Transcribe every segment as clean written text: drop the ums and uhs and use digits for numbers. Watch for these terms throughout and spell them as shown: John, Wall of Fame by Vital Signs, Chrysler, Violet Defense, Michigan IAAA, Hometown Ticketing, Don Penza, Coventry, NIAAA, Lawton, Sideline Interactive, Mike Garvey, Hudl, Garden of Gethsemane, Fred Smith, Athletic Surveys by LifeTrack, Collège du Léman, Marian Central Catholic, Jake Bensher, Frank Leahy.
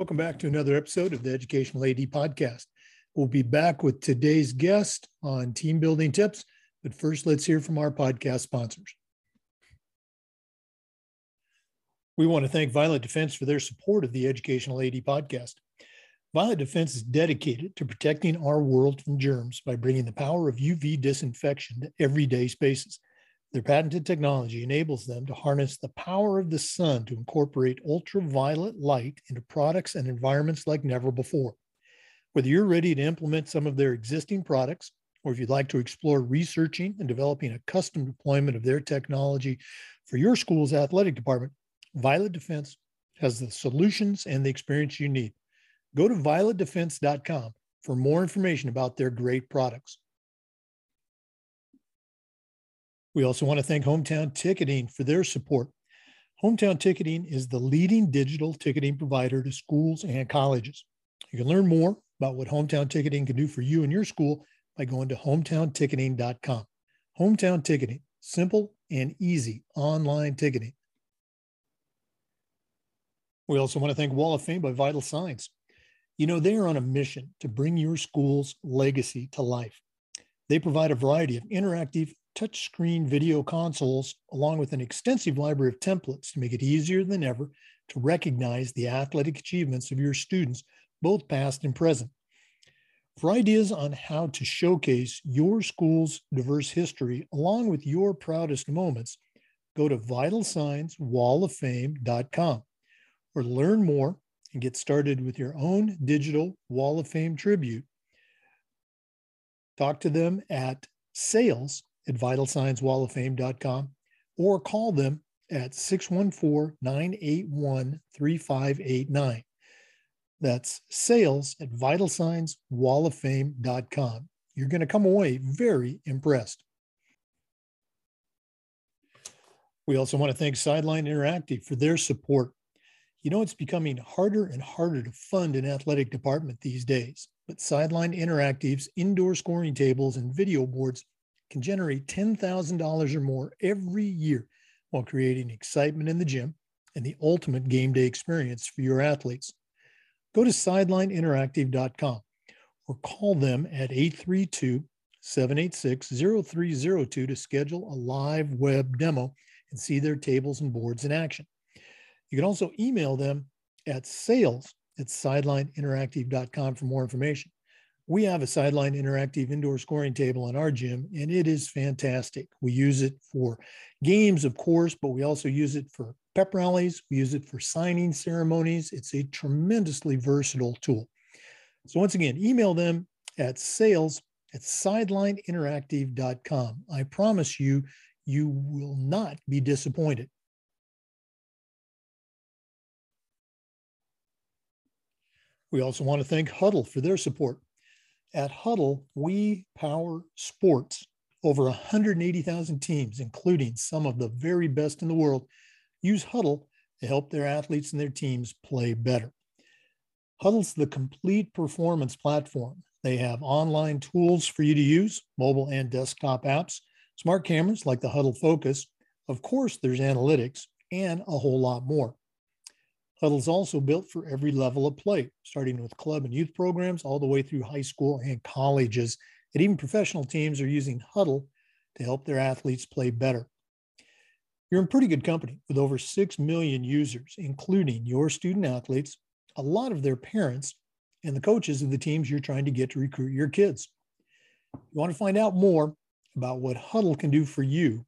Welcome back to another episode of the Educational AD Podcast. We'll be back with today's guest on team building tips, but first let's hear from our podcast sponsors. We want to thank Violet Defense for their support of the Educational AD Podcast. Violet Defense is dedicated to protecting our world from germs by bringing the power of UV disinfection to everyday spaces. Their patented technology enables them to harness the power of the sun to incorporate ultraviolet light into products and environments like never before. Whether you're ready to implement some of their existing products, or if you'd like to explore researching and developing a custom deployment of their technology for your school's athletic department, Violet Defense has the solutions and the experience you need. Go to violetdefense.com for more information about their great products. We also want to thank Hometown Ticketing for their support. Hometown Ticketing is the leading digital ticketing provider to schools and colleges. You can learn more about what Hometown Ticketing can do for you and your school by going to hometownticketing.com. Hometown Ticketing, simple and easy online ticketing. We also want to thank Wall of Fame by Vital Signs. You know, they are on a mission to bring your school's legacy to life. They provide a variety of interactive touchscreen video consoles, along with an extensive library of templates to make it easier than ever to recognize the athletic achievements of your students, both past and present. For ideas on how to showcase your school's diverse history, along with your proudest moments, go to vitalsignswalloffame.com or learn more and get started with your own digital Wall of Fame tribute. Talk to them at sales@vitalsignswalloffame.com or call them at 614-981-3589. That's sales@vitalsignswalloffame.com. You're going to come away very impressed. We also want to thank Sideline Interactive for their support. You know, it's becoming harder and harder to fund an athletic department these days, but Sideline Interactive's indoor scoring tables and video boards can generate $10,000 or more every year while creating excitement in the gym and the ultimate game day experience for your athletes. Go to sidelineinteractive.com or call them at 832-786-0302 to schedule a live web demo and see their tables and boards in action. You can also email them at sales@sidelineinteractive.com for more information. We have a Sideline Interactive indoor scoring table in our gym, and it is fantastic. We use it for games, of course, but we also use it for pep rallies. We use it for signing ceremonies. It's a tremendously versatile tool. So once again, email them at sales@sidelineinteractive.com. I promise you, you will not be disappointed. We also want to thank Hudl for their support. At Hudl, we power sports. Over 180,000 teams, including some of the very best in the world, use Hudl to help their athletes and their teams play better. Hudl's the complete performance platform. They have online tools for you to use, mobile and desktop apps, smart cameras like the Hudl Focus. Of course, there's analytics and a whole lot more. Hudl's also built for every level of play, starting with club and youth programs all the way through high school and colleges, and even professional teams are using Hudl to help their athletes play better. You're in pretty good company with over 6 million users, including your student athletes, a lot of their parents, and the coaches of the teams you're trying to get to recruit your kids. You want to find out more about what Hudl can do for you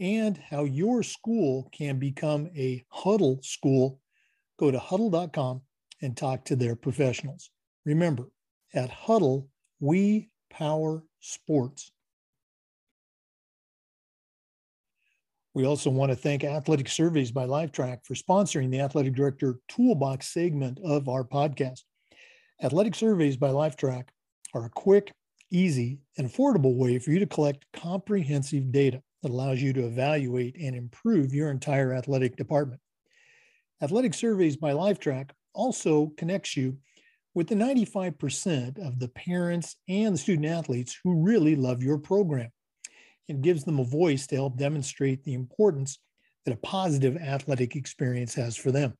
and how your school can become a Hudl school. Go to Hudl.com and talk to their professionals. Remember, at Hudl, we power sports. We also want to thank Athletic Surveys by LifeTrack for sponsoring the Athletic Director Toolbox segment of our podcast. Athletic Surveys by LifeTrack are a quick, easy, and affordable way for you to collect comprehensive data that allows you to evaluate and improve your entire athletic department. Athletic Surveys by LifeTrack also connects you with the 95% of the parents and the student athletes who really love your program. It gives them a voice to help demonstrate the importance that a positive athletic experience has for them.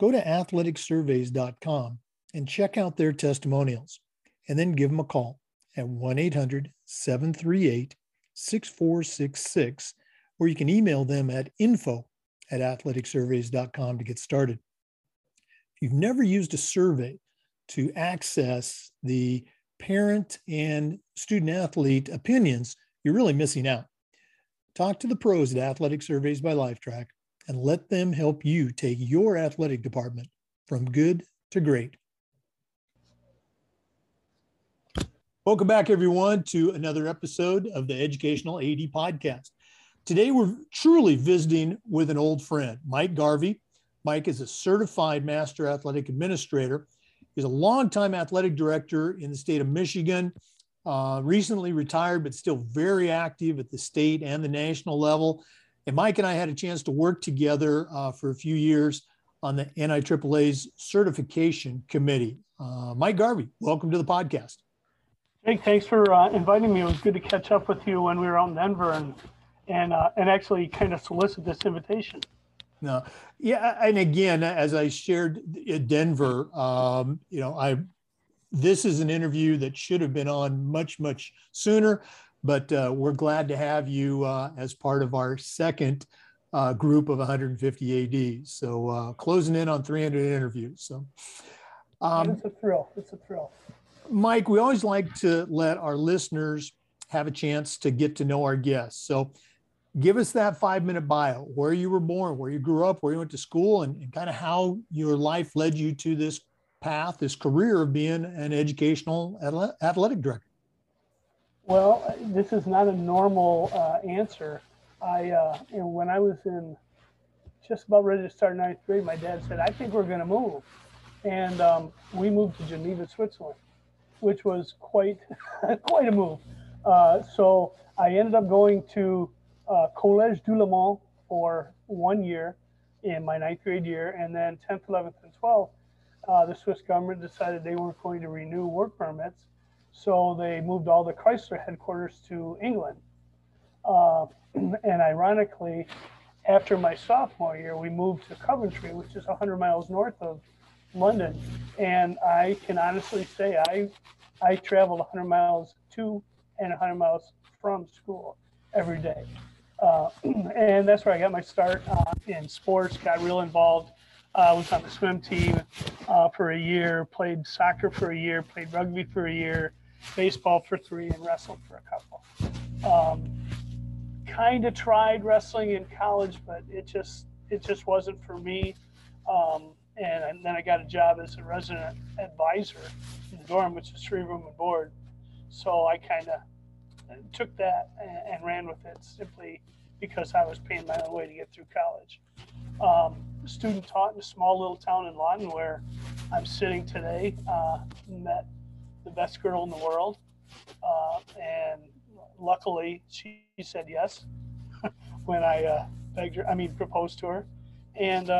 go to athleticsurveys.com and check out their testimonials, and then give them a call at 1-800-738-6466, or you can email them at info@athleticsurveys.com to get started. If you've never used a survey to access the parent and student athlete opinions, you're really missing out. Talk to the pros at Athletic Surveys by LifeTrack and let them help you take your athletic department from good to great. Welcome back, everyone, to another episode of the Educational AD Podcast. Today, we're truly visiting with an old friend, Mike Garvey. Mike is a certified master athletic administrator. He's a longtime athletic director in the state of Michigan, recently retired, but still very active at the state and the national level. And Mike and I had a chance to work together for a few years on the NIAAA's certification committee. Mike Garvey, welcome to the podcast. Jake, thanks for inviting me. It was good to catch up with you when we were out in Denver and actually kind of solicit this invitation. No, yeah, and again, as I shared at Denver, this is an interview that should have been on much sooner, but we're glad to have you as part of our second group of 150 ADs. So closing in on 300 interviews. So it's a thrill. It's a thrill. Mike, we always like to let our listeners have a chance to get to know our guests. So give us that 5-minute bio, where you were born, where you grew up, where you went to school, and kind of how your life led you to this path, this career of being an educational athletic director. Well, this is not a normal answer. When I was in just about ready to start ninth grade, my dad said, I think we're going to move. And we moved to Geneva, Switzerland, which was quite a move. So I ended up going to Collège du Léman for 1 year in my ninth grade year, and then 10th, 11th, and 12th, the Swiss government decided they weren't going to renew work permits, so they moved all the Chrysler headquarters to England. And ironically, after my sophomore year, we moved to Coventry, which is 100 miles north of London, and I can honestly say I traveled 100 miles to and 100 miles from school every day. And that's where I got my start in sports, got real involved. I was on the swim team for a year, played soccer for a year, played rugby for a year, baseball for 3, and wrestled for a couple. Kind of tried wrestling in college, but it just wasn't for me. And then I got a job as a resident advisor in the dorm, which is 3 room and board. So I kind of took that and ran with it simply because I was paying my own way to get through college. Student taught in a small little town in Lawton where I'm sitting today, met the best girl in the world. And luckily she said yes when I proposed to her. And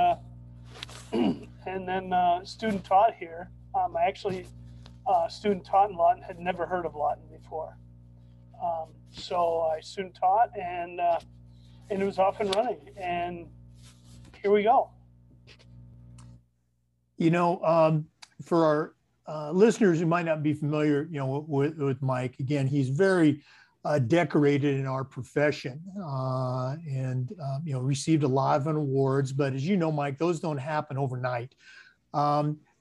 and then student taught here. I actually student taught in Lawton, had never heard of Lawton before. So I student taught and it was off and running, and here we go. You know, for our listeners who might not be familiar, you know, with Mike, again, he's very decorated in our profession, you know, received a lot of awards. But as you know, Mike, those don't happen overnight.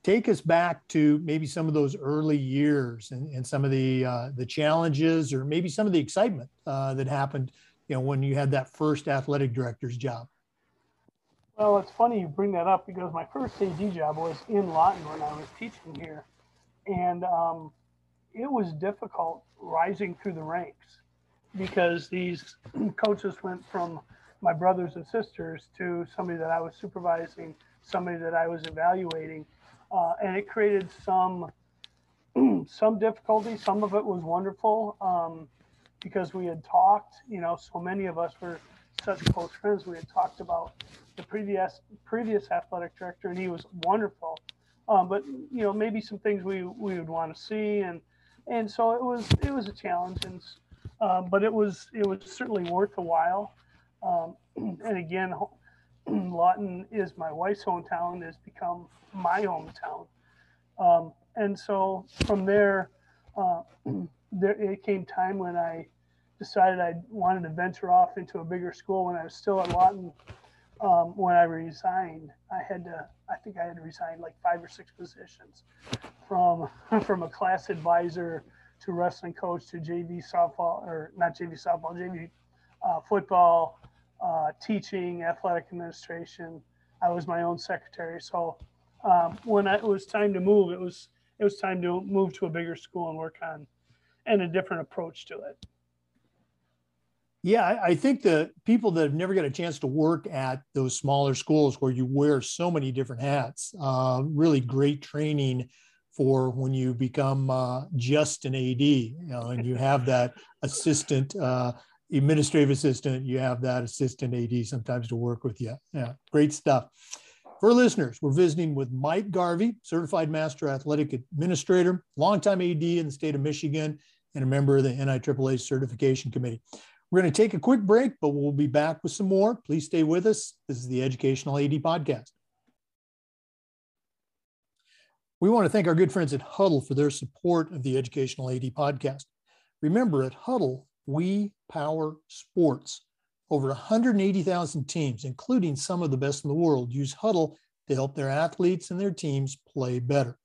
Take us back to maybe some of those early years and some of the challenges, or maybe some of the excitement that happened, you know, when you had that first athletic director's job. Well, it's funny you bring that up because my first AD job was in Lawton when I was teaching here, and it was difficult rising through the ranks because these coaches went from my brothers and sisters to somebody that I was supervising, somebody that I was evaluating. And it created some difficulty. Some of it was wonderful because we had talked, you know, so many of us were such close friends. We had talked about the previous athletic director, and he was wonderful. But, you know, maybe some things we would want to see. And so it was a challenge, and, but it was certainly worth a while. And again, Lawton is my wife's hometown, has become my hometown. And so from there, it came time when I decided I wanted to venture off into a bigger school. When I was still at Lawton, when I resigned, I think I had to resign like 5 or 6 positions, from a class advisor to wrestling coach to JV football, teaching, athletic administration. I was my own secretary. So when it was time to move, it was time to move to a bigger school and work on a different approach to it. Yeah, I think the people that have never got a chance to work at those smaller schools where you wear so many different hats, really great training for when you become just an AD, and you have that assistant, administrative assistant, you have that assistant AD sometimes to work with you. Yeah, great stuff. For listeners, we're visiting with Mike Garvey, Certified Master Athletic Administrator, longtime AD in the state of Michigan, and a member of the NIAAA Certification Committee. We're going to take a quick break, but we'll be back with some more. Please stay with us. This is the Educational AD Podcast. We want to thank our good friends at Hudl for their support of the Educational AD Podcast. Remember, at Hudl, we power sports. Over 180,000 teams, including some of the best in the world, use Hudl to help their athletes and their teams play better.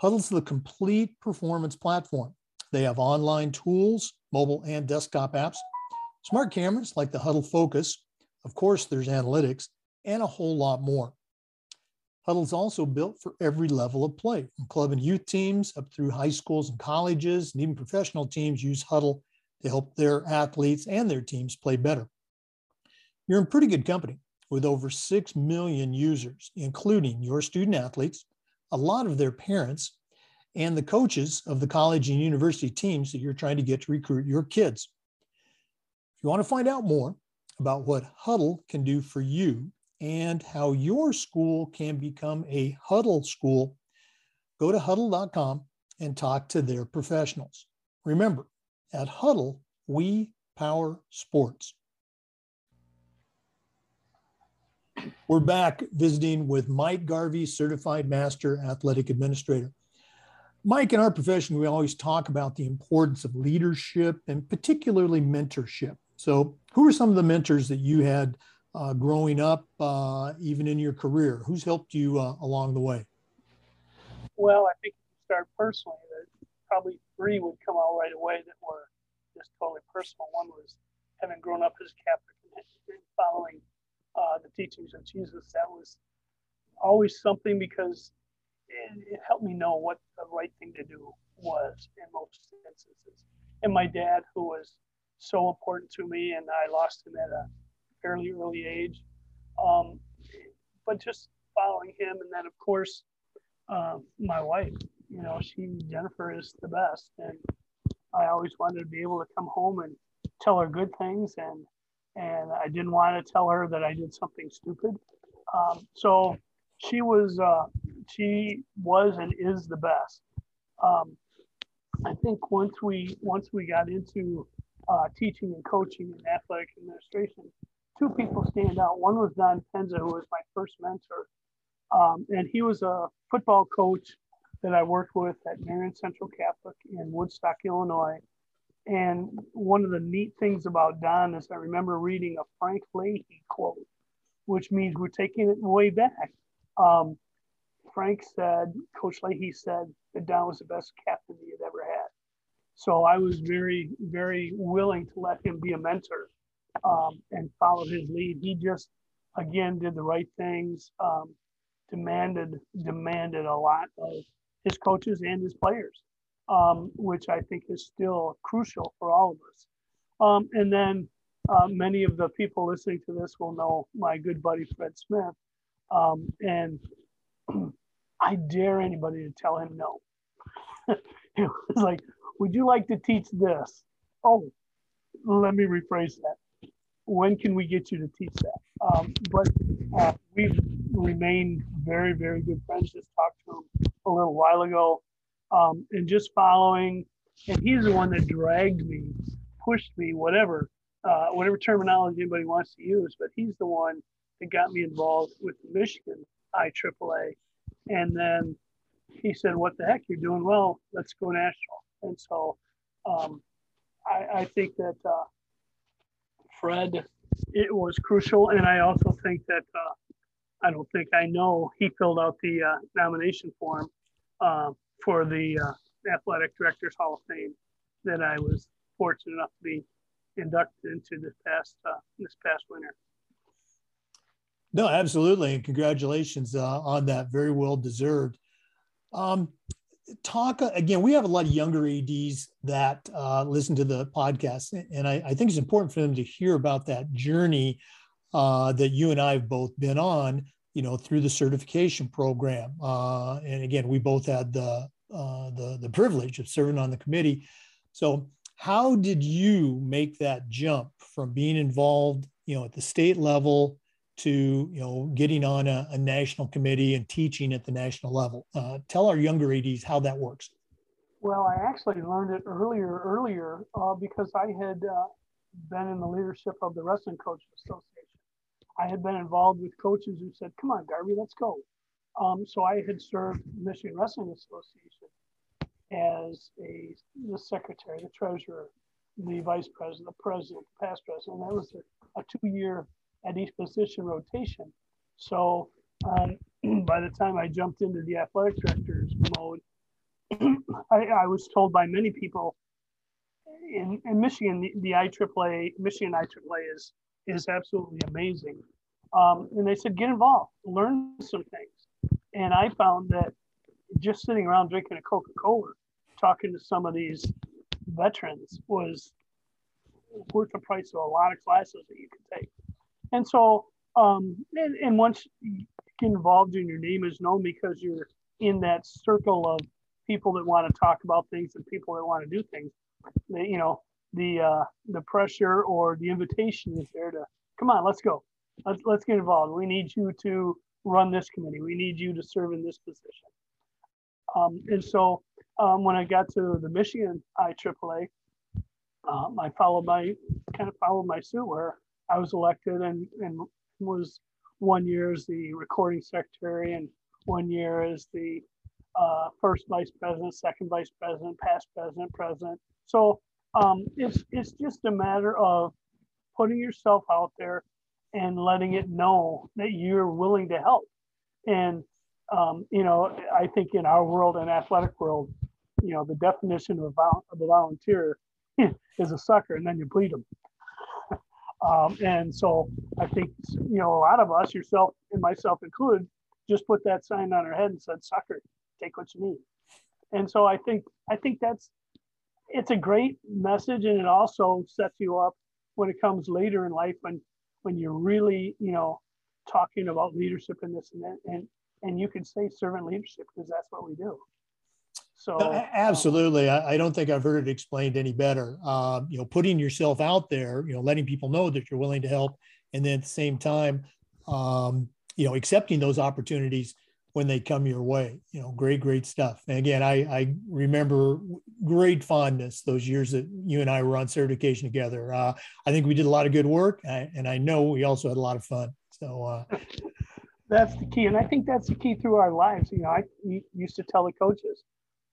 Hudl's the complete performance platform. They have online tools, mobile and desktop apps, smart cameras like the Hudl Focus. Of course, there's analytics and a whole lot more. Hudl's also built for every level of play, from club and youth teams up through high schools and colleges, and even professional teams use Hudl to help their athletes and their teams play better. You're in pretty good company with over 6 million users, including your student athletes, a lot of their parents, and the coaches of the college and university teams that you're trying to get to recruit your kids. If you want to find out more about what Hudl can do for you and how your school can become a Hudl school, go to hudl.com and talk to their professionals. Remember, at Hudl, we power sports. We're back visiting with Mike Garvey, Certified Master Athletic Administrator. Mike, in our profession, we always talk about the importance of leadership and particularly mentorship. So who are some of the mentors that you had growing up, even in your career? Who's helped you along the way? Well, I think if you start personally, probably 3 would come out right away that were just totally personal. One was, having grown up as a Catholic and following the teachings of Jesus, that was always something, because it helped me know what the right thing to do was in most instances. And my dad, who was so important to me, and I lost him at a fairly early age, but just following him. And then, of course, my wife. You know, Jennifer is the best, and I always wanted to be able to come home and tell her good things, and I didn't want to tell her that I did something stupid. So she was and is the best. I think once we got into teaching and coaching and athletic administration, 2 people stand out. One was Don Penza, who was my first mentor, and he was a football coach that I worked with at Marian Central Catholic in Woodstock, Illinois. And one of the neat things about Don is I remember reading a Frank Leahy quote, which means we're taking it way back. Frank said, Coach Leahy said, that Don was the best captain he had ever had. So I was very, very willing to let him be a mentor, and followed his lead. He just, again, did the right things, demanded a lot of his coaches and his players, which I think is still crucial for all of us. And then many of the people listening to this will know my good buddy, Fred Smith. And I dare anybody to tell him no. It was like, would you like to teach this? Oh, let me rephrase that. When can we get you to teach that? But we've remained very, very good friends. Just talked to him a little while ago, and just following, and he's the one that dragged me, pushed me, whatever terminology anybody wants to use, but he's the one that got me involved with the Michigan IAAA. And then he said, what the heck, you're doing well, let's go national. And so I think that Fred, it was crucial. And I also think that, I don't think I know, he filled out the nomination form for the Athletic Directors Hall of Fame that I was fortunate enough to be inducted into this past winter. No, absolutely. And congratulations on that. Very well deserved. Talk again, we have a lot of younger ADs that listen to the podcast, and I think it's important for them to hear about that journey that you and I have both been on, you know, through the certification program. And again, we both had the privilege of serving on the committee. So how did you make that jump from being involved, you know, at the state level to, you know, getting on a national committee and teaching at the national level? Tell our younger ADs how that works. Well, I actually learned it earlier because I had been in the leadership of the Wrestling Coaches Association. I had been involved with coaches who said, come on, Garvey, let's go. So I had served the Michigan Wrestling Association as the secretary, the treasurer, the vice president, the president, the past president. And that was a two-year at each position rotation. So by the time I jumped into the athletic director's mode, I was told by many people in Michigan, the IAAA, Michigan IAAA is absolutely amazing. And they said, get involved, learn some things. And I found that just sitting around drinking a Coca-Cola, talking to some of these veterans was worth the price of a lot of classes that you could take. And so, and once you get involved and your name is known because you're in that circle of people that want to talk about things and people that want to do things, you know, the pressure or the invitation is there to, come on, let's go. Let's get involved. We need you to run this committee. We need you to serve in this position. And so when I got to the Michigan IAAA, I followed my suit where I was elected and was 1 year as the recording secretary and 1 year as the first vice president, second vice president, past president, president. So it's just a matter of putting yourself out there and letting it know that you're willing to help. And, you know, I think in our world, in athletic world, you know, the definition of a volunteer is a sucker, and then you bleed them. And so I think, you know, a lot of us, yourself and myself included, just put that sign on our head and said, sucker, take what you need. And so I think that's, it's a great message. And it also sets you up when it comes later in life, when you're really, you know, talking about leadership and this and that, and you can say servant leadership because that's what we do. So absolutely. I don't think I've heard it explained any better. You know, putting yourself out there, you know, letting people know that you're willing to help. And then at the same time, you know, accepting those opportunities when they come your way, you know, great stuff. And again, I remember great fondness those years that you and I were on certification together. I think we did a lot of good work, and I know we also had a lot of fun. So that's the key. And I think that's the key through our lives. You know, I used to tell the coaches,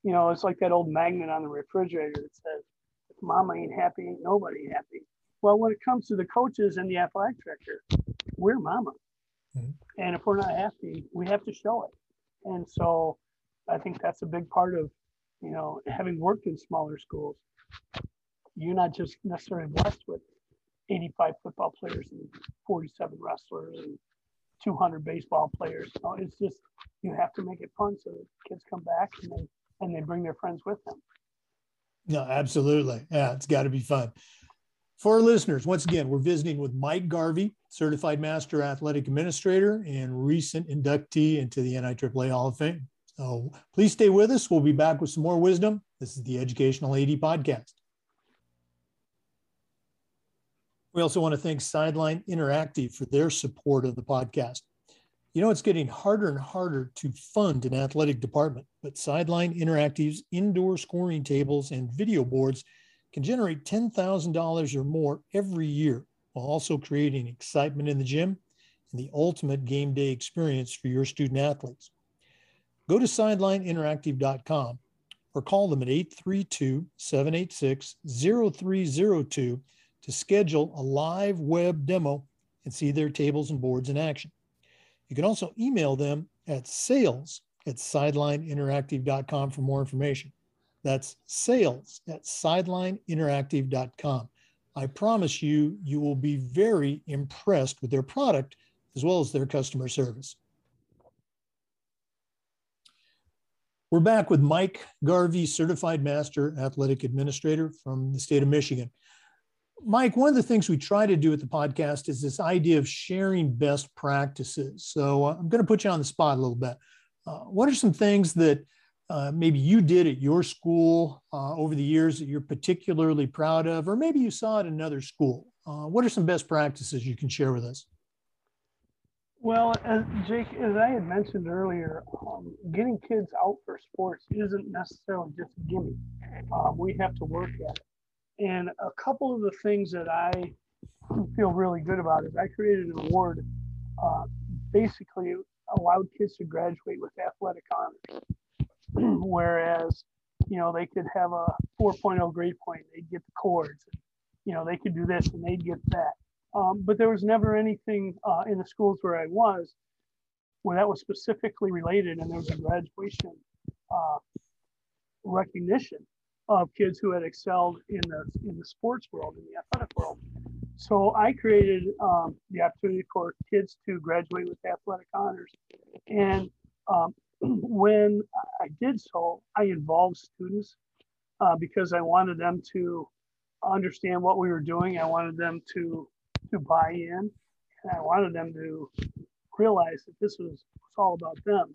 you know, it's like that old magnet on the refrigerator that says, if mama ain't happy, ain't nobody happy. Well, when it comes to the coaches and the athletic director, we're mama. Mm-hmm. And if we're not happy, we have to show it. And so I think that's a big part of, you know, having worked in smaller schools, you're not just necessarily blessed with 85 football players and 47 wrestlers and 200 baseball players. So it's just, you have to make it fun so the kids come back and they bring their friends with them. No, absolutely. Yeah, it's got to be fun. For our listeners, once again, we're visiting with Mike Garvey, Certified Master Athletic Administrator and recent inductee into the NIAAA Hall of Fame. So please stay with us. We'll be back with some more wisdom. This is the Educational AD Podcast. We also want to thank Sideline Interactive for their support of the podcast. You know, it's getting harder and harder to fund an athletic department, but Sideline Interactive's indoor scoring tables and video boards can generate $10,000 or more every year, while also creating excitement in the gym and the ultimate game day experience for your student athletes. Go to sidelineinteractive.com or call them at 832-786-0302 to schedule a live web demo and see their tables and boards in action. You can also email them at sales@sidelineinteractive.com for more information. That's sales@sidelineinteractive.com. I promise you, you will be very impressed with their product as well as their customer service. We're back with Mike Garvey, Certified Master Athletic Administrator from the state of Michigan. Mike, one of the things we try to do with the podcast is this idea of sharing best practices. So I'm going to put you on the spot a little bit. What are some things that maybe you did at your school over the years that you're particularly proud of, or maybe you saw at another school? What are some best practices you can share with us? Well, as Jake, as I had mentioned earlier, getting kids out for sports isn't necessarily just a gimme. We have to work at it. And a couple of the things that I feel really good about is I created an award, basically allowed kids to graduate with athletic honors. Whereas, you know, they could have a 4.0 grade point, they'd get the chords, you know, they could do this and they'd get that. But there was never anything in the schools where I was where that was specifically related, and there was a graduation recognition of kids who had excelled in the sports world, in the athletic world. So I created the opportunity for kids to graduate with athletic honors, and when I did so, I involved students because I wanted them to understand what we were doing. I wanted them to buy in, and I wanted them to realize that this was all about them.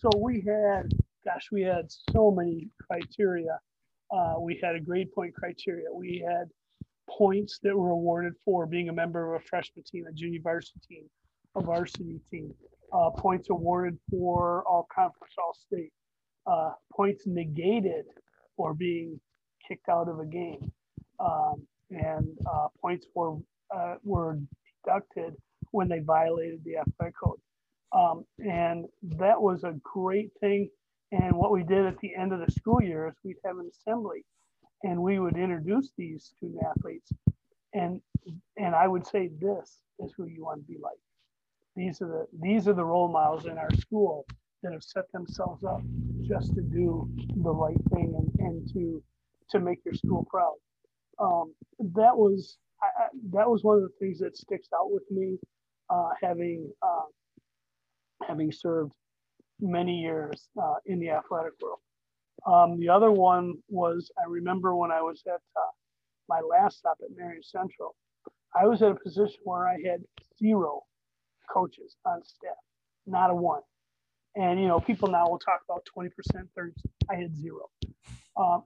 So we had, gosh, we had so many criteria. We had a grade point criteria. We had points that were awarded for being a member of a freshman team, a junior varsity team, a varsity team. Points awarded for all conference, all state. Points negated for being kicked out of a game. And points were deducted when they violated the athletic code. And that was a great thing. And what we did at the end of the school year is we'd have an assembly, and we would introduce these student athletes. And I would say, this is who you want to be like. These are the role models in our school that have set themselves up just to do the right thing and to make your school proud. That was one of the things that sticks out with me, having served many years in the athletic world. The other one was, I remember when I was at my last stop at Marian Central, I was at a position where I had zero coaches on staff, not a one. And, you know, people now will talk about 20%, 30%. I had zero.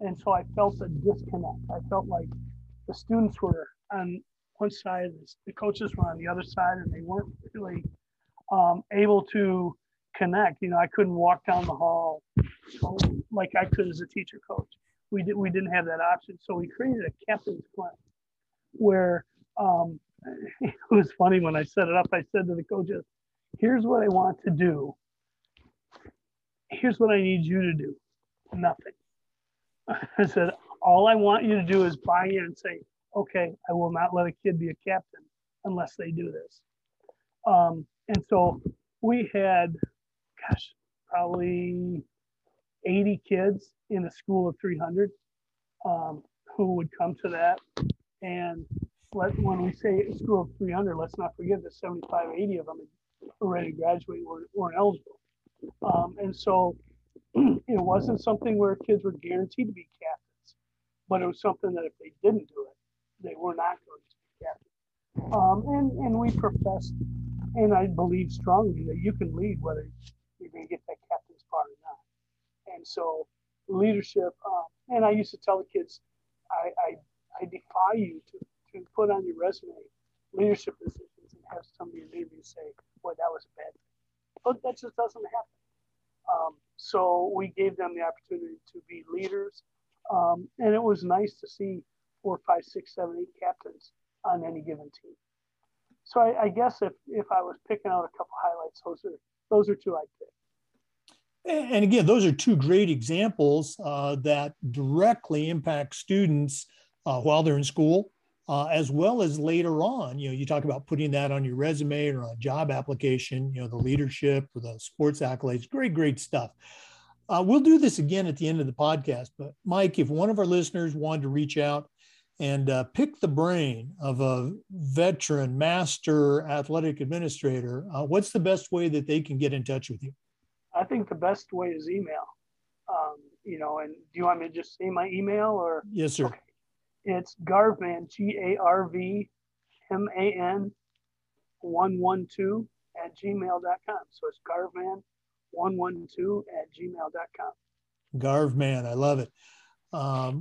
And so I felt a disconnect. I felt like the students were on one side, the coaches were on the other side, and they weren't really able to connect. You know, I couldn't walk down the hall like I could as a teacher coach. We didn't have that option. So we created a captain's plan where it was funny when I set it up. I said to the coaches, here's what I want to do. Here's what I need you to do. Nothing. I said, all I want you to do is buy in and say, okay, I will not let a kid be a captain unless they do this. And so we had, gosh, probably 80 kids in a school of 300 who would come to that. And when we say a school of 300, let's not forget that 75, 80 of them already graduated, weren't eligible. And so it wasn't something where kids were guaranteed to be captains, but it was something that if they didn't do it, they were not going to be captains. And we professed, and I believe strongly that you can lead whether you're going to get that captain's part or not. And so leadership, and I used to tell the kids, I defy you to put on your resume leadership decisions and have somebody in the interview say, boy, that was a bad thing. But that just doesn't happen. So we gave them the opportunity to be leaders. And it was nice to see 4, 5, 6, 7, 8 captains on any given team. So I guess if I was picking out a couple highlights, those are two I'd pick. And again, those are two great examples that directly impact students while they're in school, as well as later on. You know, you talk about putting that on your resume or on a job application, you know, the leadership or the sports accolades, great, great stuff. We'll do this again at the end of the podcast, but Mike, if one of our listeners wanted to reach out and pick the brain of a veteran master athletic administrator, what's the best way that they can get in touch with you? I think the best way is email. You know, and do you want me to just say my email or? Yes, sir. Okay. It's Garvman, Garvman 112 at gmail.com. So it's Garvman 112 at gmail.com. Garvman, I love it.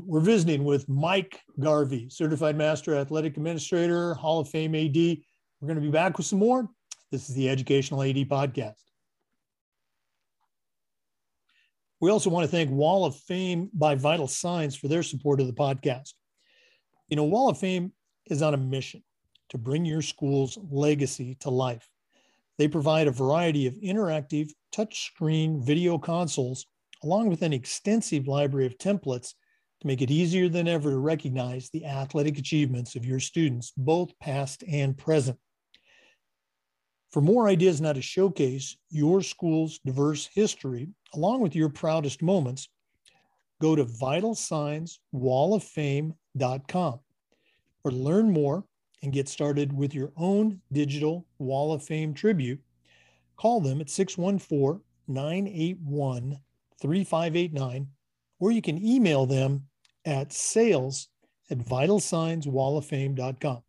We're visiting with Mike Garvey, Certified Master Athletic Administrator, Hall of Fame AD. We're going to be back with some more. This is the Educational AD Podcast. We also want to thank Wall of Fame by Vital Signs for their support of the podcast. You know, Wall of Fame is on a mission to bring your school's legacy to life. They provide a variety of interactive touchscreen video consoles, along with an extensive library of templates to make it easier than ever to recognize the athletic achievements of your students, both past and present. For more ideas on how to showcase your school's diverse history, along with your proudest moments, go to vitalsignswalloffame.com or learn more and get started with your own digital Wall of Fame tribute. Call them at 614-981-3589, or you can email them at sales@vitalsignswalloffame.com.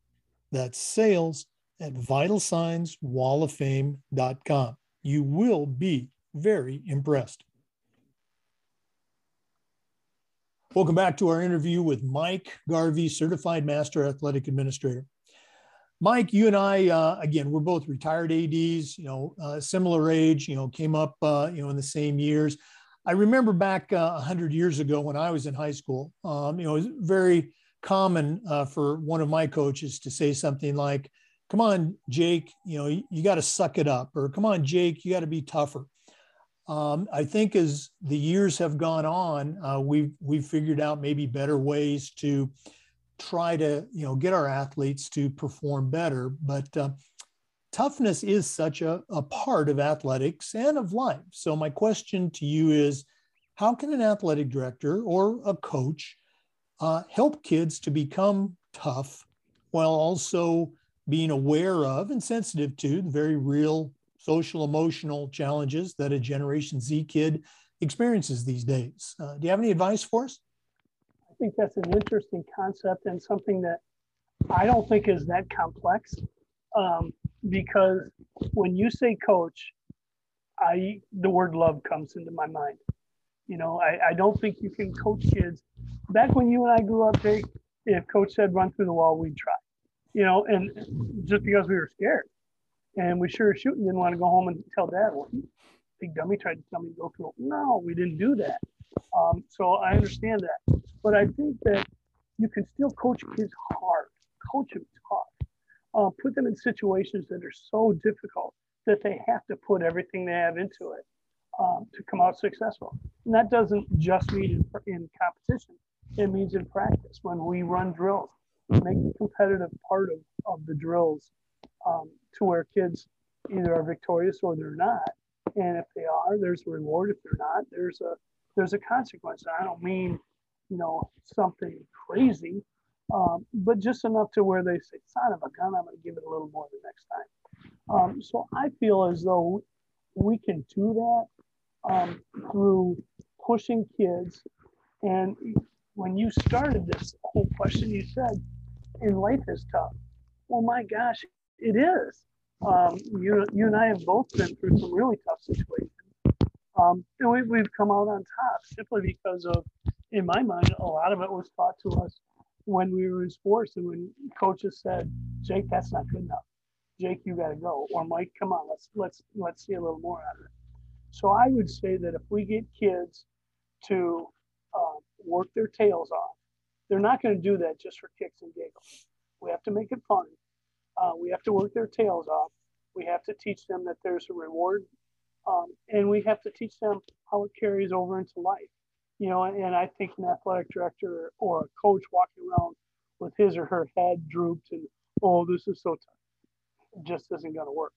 That's sales@vitalsignswalloffame.com. You will be very impressed. Welcome back to our interview with Mike Garvey, Certified Master Athletic Administrator. Mike, you and I, again, we're both retired ADs, you know, similar age, you know, came up, you know, in the same years. I remember back 100 years ago when I was in high school, you know, it was very common for one of my coaches to say something like, "Come on, Jake, you know, you got to suck it up," or "Come on, Jake, you got to be tougher." I think as the years have gone on, we've figured out maybe better ways to try to, you know, get our athletes to perform better. But toughness is such a part of athletics and of life. So my question to you is, how can an athletic director or a coach help kids to become tough while also being aware of and sensitive to the very real social emotional challenges that a Generation Z kid experiences these days? Do you have any advice for us? I think that's an interesting concept and something that I don't think is that complex, because when you say coach, the word love comes into my mind. You know, I don't think you can coach kids. Back when you and I grew up, Jake, if coach said run through the wall, we'd try. You know, and just because we were scared and we sure as shooting didn't want to go home and tell dad, "Well, big dummy tried to tell me to go through." No, we didn't do that. So I understand that. But I think that you can still coach kids hard, coach them tough, put them in situations that are so difficult that they have to put everything they have into it to come out successful. And that doesn't just mean in competition. It means in practice when we run drills. Make the competitive part of the drills to where kids either are victorious or they're not. And if they are, there's a reward. If they're not, there's a consequence. I don't mean, you know, something crazy, but just enough to where they say, "Son of a gun, I'm going to give it a little more the next time." So I feel as though we can do that through pushing kids. And when you started this whole question, you said, "And life is tough." Well, my gosh, it is. You and I have both been through some really tough situations. And we've come out on top simply because of, in my mind, a lot of it was taught to us when we were in sports and when coaches said, "Jake, that's not good enough. Jake, you got to go." Or, "Mike, come on, let's see a little more out of it." So I would say that if we get kids to work their tails off, they're not going to do that just for kicks and giggles. We have to make it fun. We have to work their tails off. We have to teach them that there's a reward, and we have to teach them how it carries over into life. You know, and I think an athletic director or a coach walking around with his or her head drooped and, oh, this is so tough, it just isn't going to work.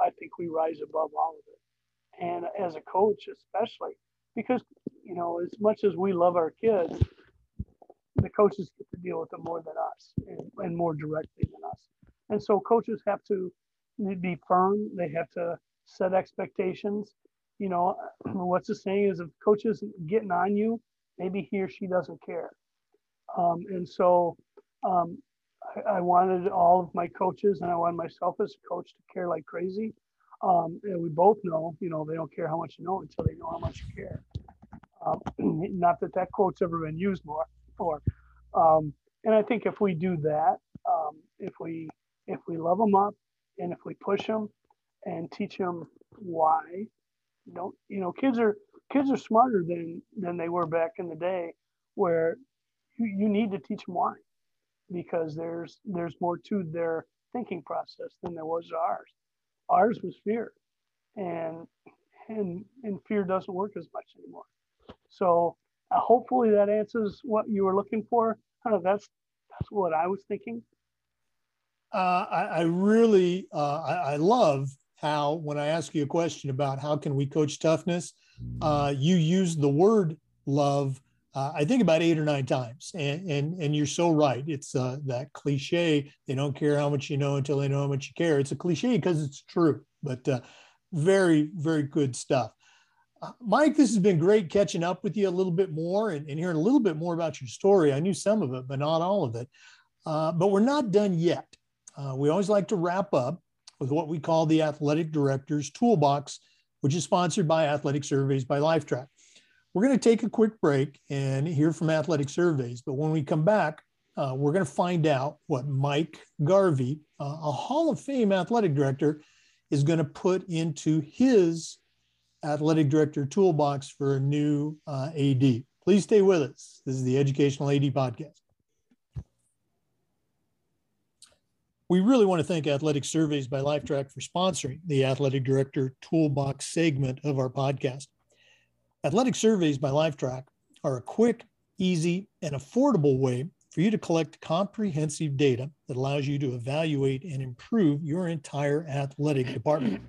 I think we rise above all of it. And as a coach, especially, because, you know, as much as we love our kids, the coaches get to deal with them more than us and more directly than us. And so coaches have to be firm. They have to set expectations. You know, what's the saying is, if the coach isn't getting on you, maybe he or she doesn't care. And so I wanted all of my coaches, and I wanted myself as a coach, to care like crazy. And we both know, you know, they don't care how much you know until they know how much you care. Not that that quote's ever been used more. And I think if we do that, if we love them up, and if we push them and teach them why. Don't, you know, kids are smarter than they were back in the day, where you need to teach them why, because there's more to their thinking process than there was to ours. Ours was fear, and fear doesn't work as much anymore. So hopefully that answers what you were looking for. I don't know, that's what I was thinking. I love how, when I ask you a question about how can we coach toughness, you use the word love, I think about 8 or 9 times. And you're so right. It's that cliche, they don't care how much you know until they know how much you care. It's a cliche because it's true, but very, very good stuff. Mike, this has been great catching up with you a little bit more and hearing a little bit more about your story. I knew some of it, but not all of it. But we're not done yet. We always like to wrap up with what we call the Athletic Director's Toolbox, which is sponsored by Athletic Surveys by LifeTrack. We're going to take a quick break and hear from Athletic Surveys, but when we come back, we're going to find out what Mike Garvey, a Hall of Fame athletic director, is going to put into his Athletic Director Toolbox for a new AD. Please stay with us. This is the Educational AD Podcast. We really want to thank Athletic Surveys by LifeTrack for sponsoring the Athletic Director Toolbox segment of our podcast. Athletic Surveys by LifeTrack are a quick, easy, and affordable way for you to collect comprehensive data that allows you to evaluate and improve your entire athletic department.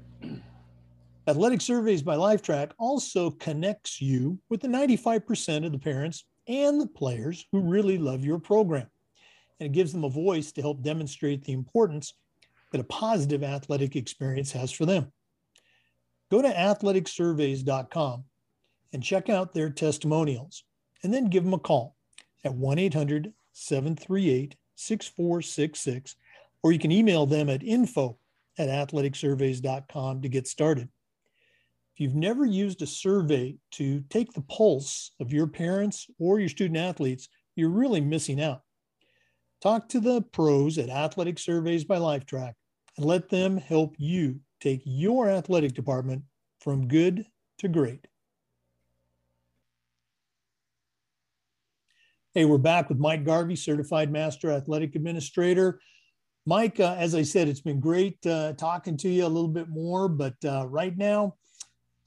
Athletic Surveys by LifeTrack also connects you with the 95% of the parents and the players who really love your program. And it gives them a voice to help demonstrate the importance that a positive athletic experience has for them. Go to athleticsurveys.com and check out their testimonials, and then give them a call at 1-800-738-6466, or you can email them at info@athleticsurveys.com to get started. If you've never used a survey to take the pulse of your parents or your student athletes, you're really missing out. Talk to the pros at Athletic Surveys by LifeTrack and let them help you take your athletic department from good to great. Hey, we're back with Mike Garvey, Certified Master Athletic Administrator. Mike, as I said, it's been great talking to you a little bit more, but right now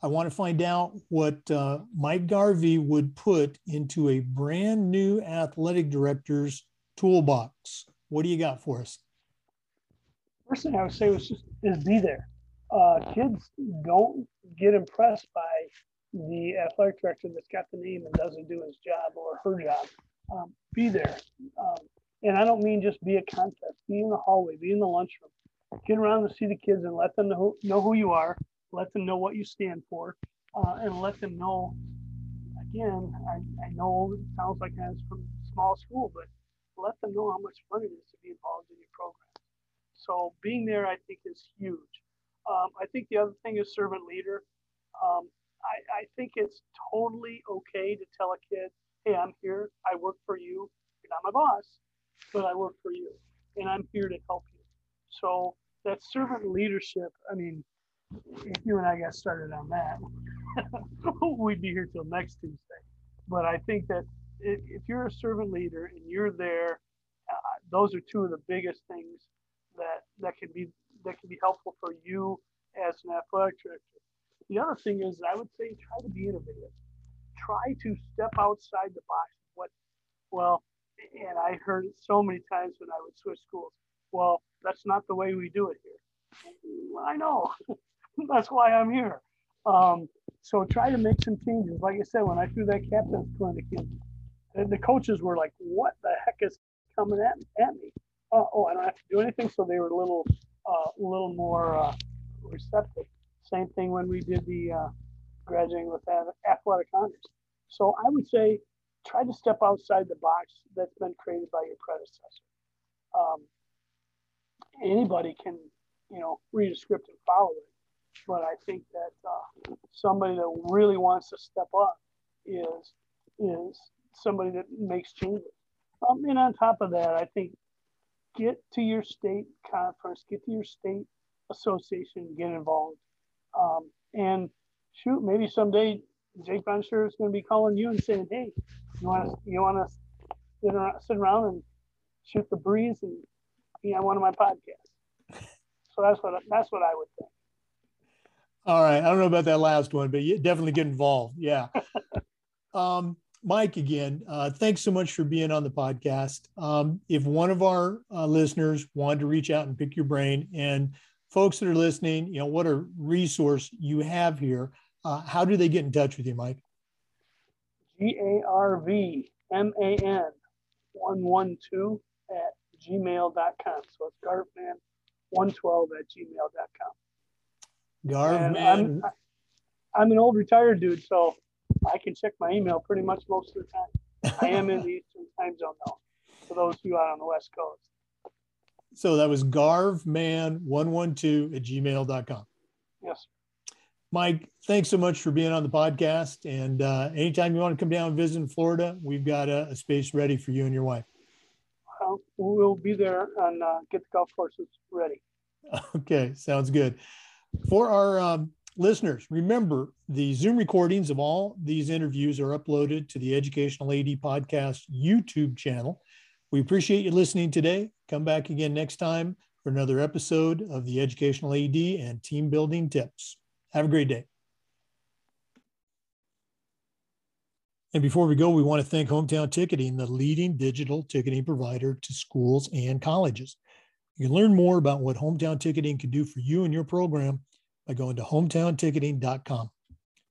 I want to find out what Mike Garvey would put into a brand new athletic director's toolbox. What do you got for us? First thing I would say is be there. Kids don't get impressed by the athletic director that's got the name and doesn't do his job or her job. Be there. And I don't mean just be a contest. Be in the hallway. Be in the lunchroom. Get around to see the kids and let them know who you are. Let them know what you stand for. And let them know, again, I know it sounds like I'm from a small school, but let them know how much fun it is to be involved in your program. So being there, I think, is huge. I think the other thing is servant leader. I think it's totally okay to tell a kid, hey, I'm here, I work for you. You're not my boss, but I work for you, and I'm here to help you. So that servant leadership, I mean, if you and I got started on that, we'd be here till next Tuesday. But I think that if you're a servant leader and you're there, those are two of the biggest things that that can be helpful for you as an athletic director. The other thing is, I would say, try to be innovative. Try to step outside the box. And I heard it so many times when I would switch schools. Well, that's not the way we do it here. I know. That's why I'm here. So try to make some changes. Like I said, when I threw that captain's clinic in, the coaches were like, what the heck is coming at me? Oh, I don't have to do anything. So they were a little more receptive. Same thing when we did the graduating with athletic honors. So I would say try to step outside the box that's been created by your predecessor. Anybody can, read a script and follow it. But I think that somebody that really wants to step up is somebody that makes changes. And on top of that, I think get to your state conference, get to your state association, get involved. And shoot, maybe someday Jake Bensher is going to be calling you and saying, hey, you want to sit around and shoot the breeze and be on one of my podcasts. So that's what I would think. All right. I don't know about that last one, but you definitely get involved. Yeah. Mike, again, thanks so much for being on the podcast. If one of our listeners wanted to reach out and pick your brain, and folks that are listening, what a resource you have here. How do they get in touch with you, Mike? garvman112@gmail.com. So it's garvman112@gmail.com. Garvey, I'm an old retired dude, so I can check my email pretty much most of the time. I am in the Eastern time zone though, for those of you out on the West Coast. So that was garvman112@gmail.com. Yes, sir. Mike, thanks so much for being on the podcast. And anytime you want to come down and visit in Florida, we've got a space ready for you and your wife. Well, we'll be there and get the golf courses ready. Okay, sounds good. For our listeners, remember the Zoom recordings of all these interviews are uploaded to the Educational AD Podcast YouTube channel. We appreciate you listening today. Come back again next time for another episode of the Educational AD and Team Building Tips. Have a great day. And before we go, we want to thank Hometown Ticketing, the leading digital ticketing provider to schools and colleges. You can learn more about what Hometown Ticketing can do for you and your program by going to hometownticketing.com.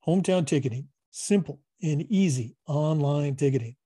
Hometown Ticketing, simple and easy online ticketing.